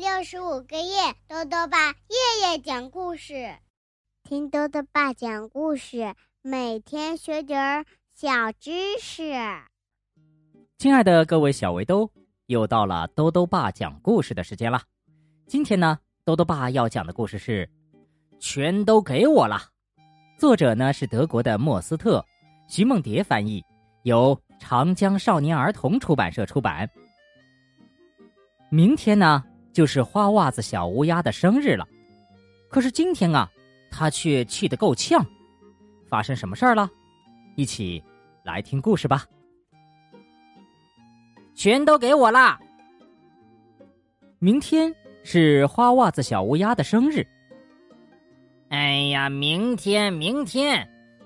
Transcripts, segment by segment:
365个夜，豆豆爸夜夜讲故事，听豆豆爸讲故事，每天学点小知识。亲爱的各位小围兜，又到了豆豆爸讲故事的时间了。今天呢，豆豆爸要讲的故事是《全都给我了》，作者呢是德国的莫斯特，徐梦蝶翻译，由长江少年儿童出版社出版。明天呢就是花袜子小乌鸦的生日了，可是今天啊，他却气得够呛。发生什么事儿了？一起来听故事吧。全都给我啦！明天是花袜子小乌鸦的生日。哎呀，明天，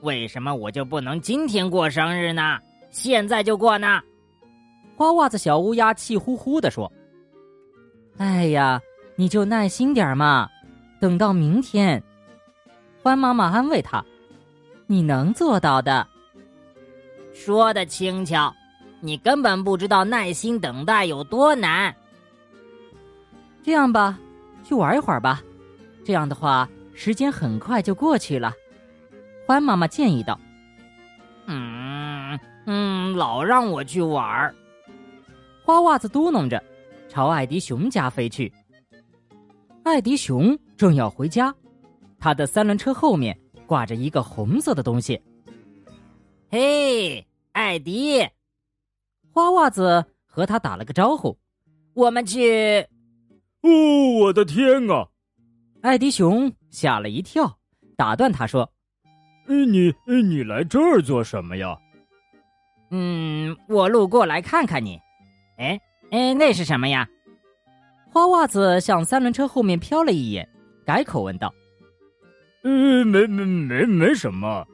为什么我就不能今天过生日呢？现在就过呢？花袜子小乌鸦气呼呼地说。哎呀，你就耐心点嘛，等到明天。欢妈妈安慰他，你能做到的。说得轻巧，你根本不知道耐心等待有多难。这样吧，去玩一会儿吧，这样的话时间很快就过去了。欢妈妈建议道。老让我去玩。花袜子嘟哝着朝艾迪熊家飞去。艾迪熊正要回家，他的三轮车后面挂着一个红色的东西。嘿，艾迪！花袜子和他打了个招呼，我们去。哦，我的天啊！艾迪熊吓了一跳，打断他说：你来这儿做什么呀？我路过来看看你。哎，那是什么呀？花袜子向三轮车后面瞟了一眼，改口问道。没什么。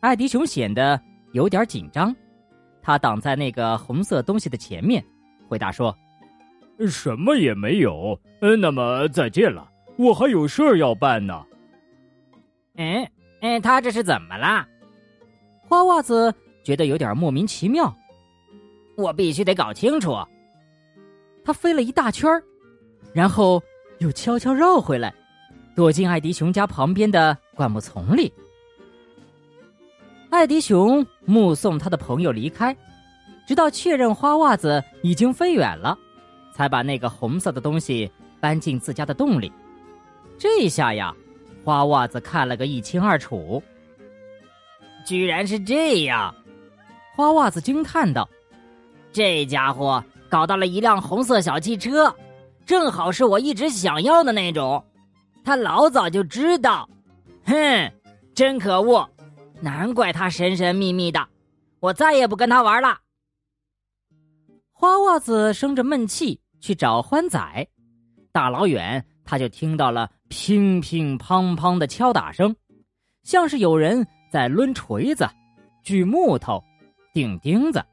艾迪熊显得有点紧张，他挡在那个红色东西的前面，回答说：什么也没有。那么再见了，我还有事要办呢。他这是怎么啦？花袜子觉得有点莫名其妙。我必须得搞清楚。他飞了一大圈，然后又悄悄绕回来，躲进艾迪熊家旁边的灌木丛里。艾迪熊目送他的朋友离开，直到确认花袜子已经飞远了，才把那个红色的东西搬进自家的洞里。这下呀，花袜子看了个一清二楚。居然是这样！花袜子惊叹道。这家伙搞到了一辆红色小汽车，正好是我一直想要的那种。他老早就知道。哼，真可恶，难怪他神神秘秘的，我再也不跟他玩了。花袜子生着闷气去找欢仔，大老远他就听到了乒乒乓乓的敲打声，像是有人在抡锤子、锯木头、钉钉子。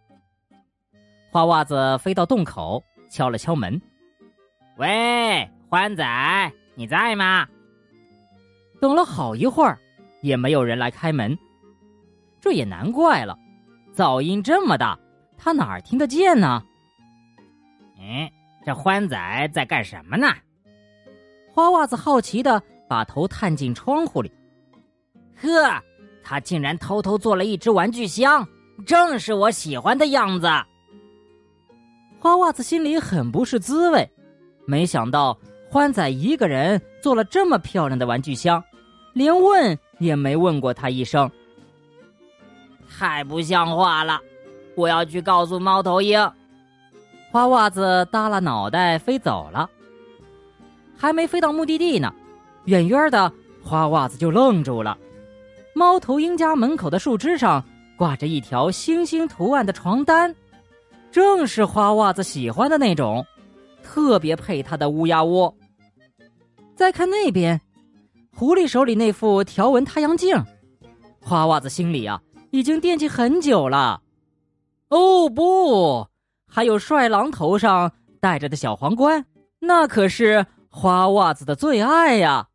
花袜子飞到洞口，敲了敲门。喂，欢仔，你在吗？等了好一会儿，也没有人来开门。这也难怪了，噪音这么大，他哪儿听得见呢？这欢仔在干什么呢？花袜子好奇地把头探进窗户里。呵，他竟然偷偷做了一只玩具箱，正是我喜欢的样子。花袜子心里很不是滋味，没想到欢仔一个人做了这么漂亮的玩具箱，连问也没问过他一声。太不像话了，我要去告诉猫头鹰。花袜子耷拉脑袋飞走了。还没飞到目的地呢，远远的花袜子就愣住了。猫头鹰家门口的树枝上挂着一条星星图案的床单，正是花袜子喜欢的那种，特别配他的乌鸦窝。再看那边，狐狸手里那副条纹太阳镜，花袜子心里啊已经惦记很久了。哦不，还有帅狼头上戴着的小皇冠，那可是花袜子的最爱呀。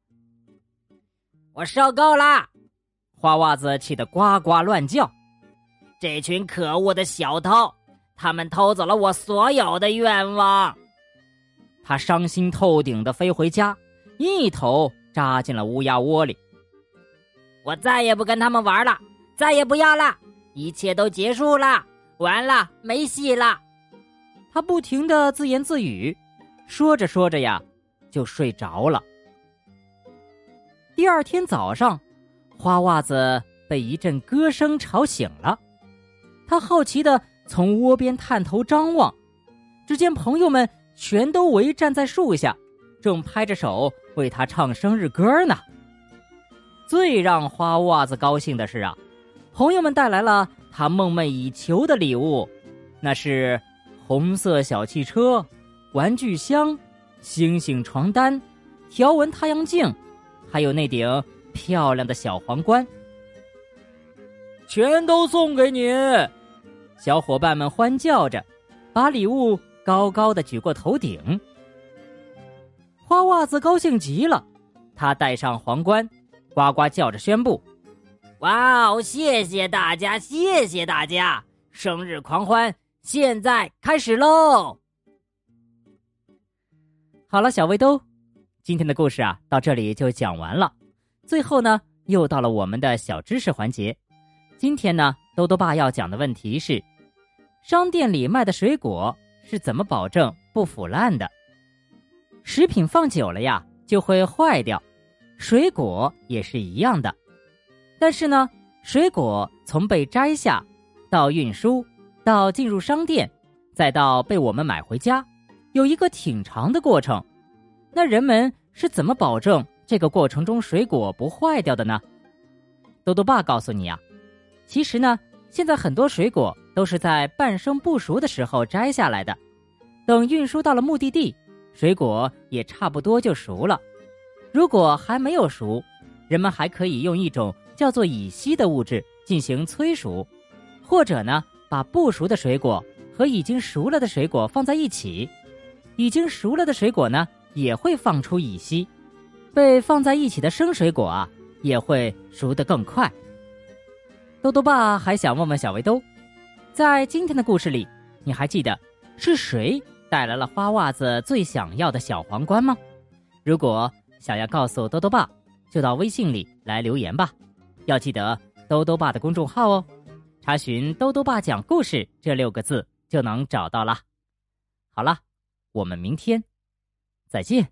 我受够啦！花袜子气得呱呱乱叫，这群可恶的小偷！他们偷走了我所有的愿望。他伤心透顶地飞回家，一头扎进了乌鸦窝里。我再也不跟他们玩了，再也不要了，一切都结束了，完了，没戏了。他不停地自言自语，说着说着呀，就睡着了。第二天早上，花袜子被一阵歌声吵醒了，他好奇地从窝边探头张望，只见朋友们全都围站在树下，正拍着手为他唱生日歌呢。最让花袜子高兴的是啊，朋友们带来了他梦寐以求的礼物，那是红色小汽车、玩具箱、星星床单、条纹太阳镜，还有那顶漂亮的小皇冠。全都送给你！小伙伴们欢叫着，把礼物高高的举过头顶。花袜子高兴极了，他戴上皇冠，呱呱叫着宣布：哇哦，谢谢大家，谢谢大家，生日狂欢现在开始喽！好了，小卫兜，今天的故事啊到这里就讲完了。最后呢，又到了我们的小知识环节。今天呢，兜兜爸要讲的问题是：商店里卖的水果是怎么保证不腐烂的？食品放久了呀就会坏掉，水果也是一样的。但是呢，水果从被摘下到运输到进入商店再到被我们买回家，有一个挺长的过程。那人们是怎么保证这个过程中水果不坏掉的呢？兜兜爸告诉你啊，其实呢，现在很多水果都是在半生不熟的时候摘下来的，等运输到了目的地，水果也差不多就熟了。如果还没有熟，人们还可以用一种叫做乙烯的物质进行催熟，或者呢，把不熟的水果和已经熟了的水果放在一起，已经熟了的水果呢也会放出乙烯，被放在一起的生水果啊也会熟得更快。兜兜爸还想问问小围兜，在今天的故事里，你还记得是谁带来了花袜子最想要的小皇冠吗？如果想要告诉兜兜爸，就到微信里来留言吧。要记得兜兜爸的公众号哦，查询兜兜爸讲故事这6个字就能找到了。好了，我们明天再见。